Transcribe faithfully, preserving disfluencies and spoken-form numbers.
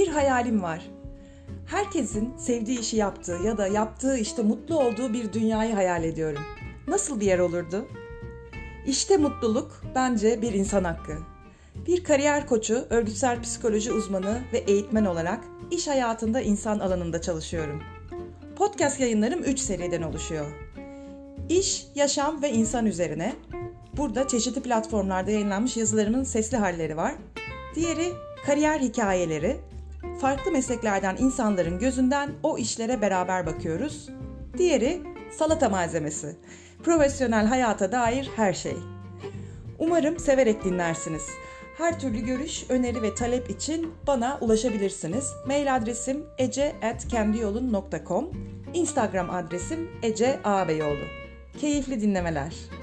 bir hayalim var. Herkesin sevdiği işi yaptığı ya da yaptığı işte mutlu olduğu bir dünyayı hayal ediyorum. Nasıl bir yer olurdu? İşte mutluluk bence bir insan hakkı. Bir kariyer koçu, örgütsel psikoloji uzmanı ve eğitmen olarak iş hayatında insan alanında çalışıyorum. Podcast yayınlarım üç seriden oluşuyor. İş, yaşam ve insan üzerine. Burada çeşitli platformlarda yayınlanmış yazılarımın sesli halleri var. Diğeri kariyer hikayeleri. Farklı mesleklerden insanların gözünden o işlere beraber bakıyoruz. Diğeri salata malzemesi. Profesyonel hayata dair her şey. Umarım severek dinlersiniz. Her türlü görüş, öneri ve talep için bana ulaşabilirsiniz. Mail adresim ece at kendiyolun nokta com, Instagram adresim Ece Ağabeyoğlu. Keyifli dinlemeler.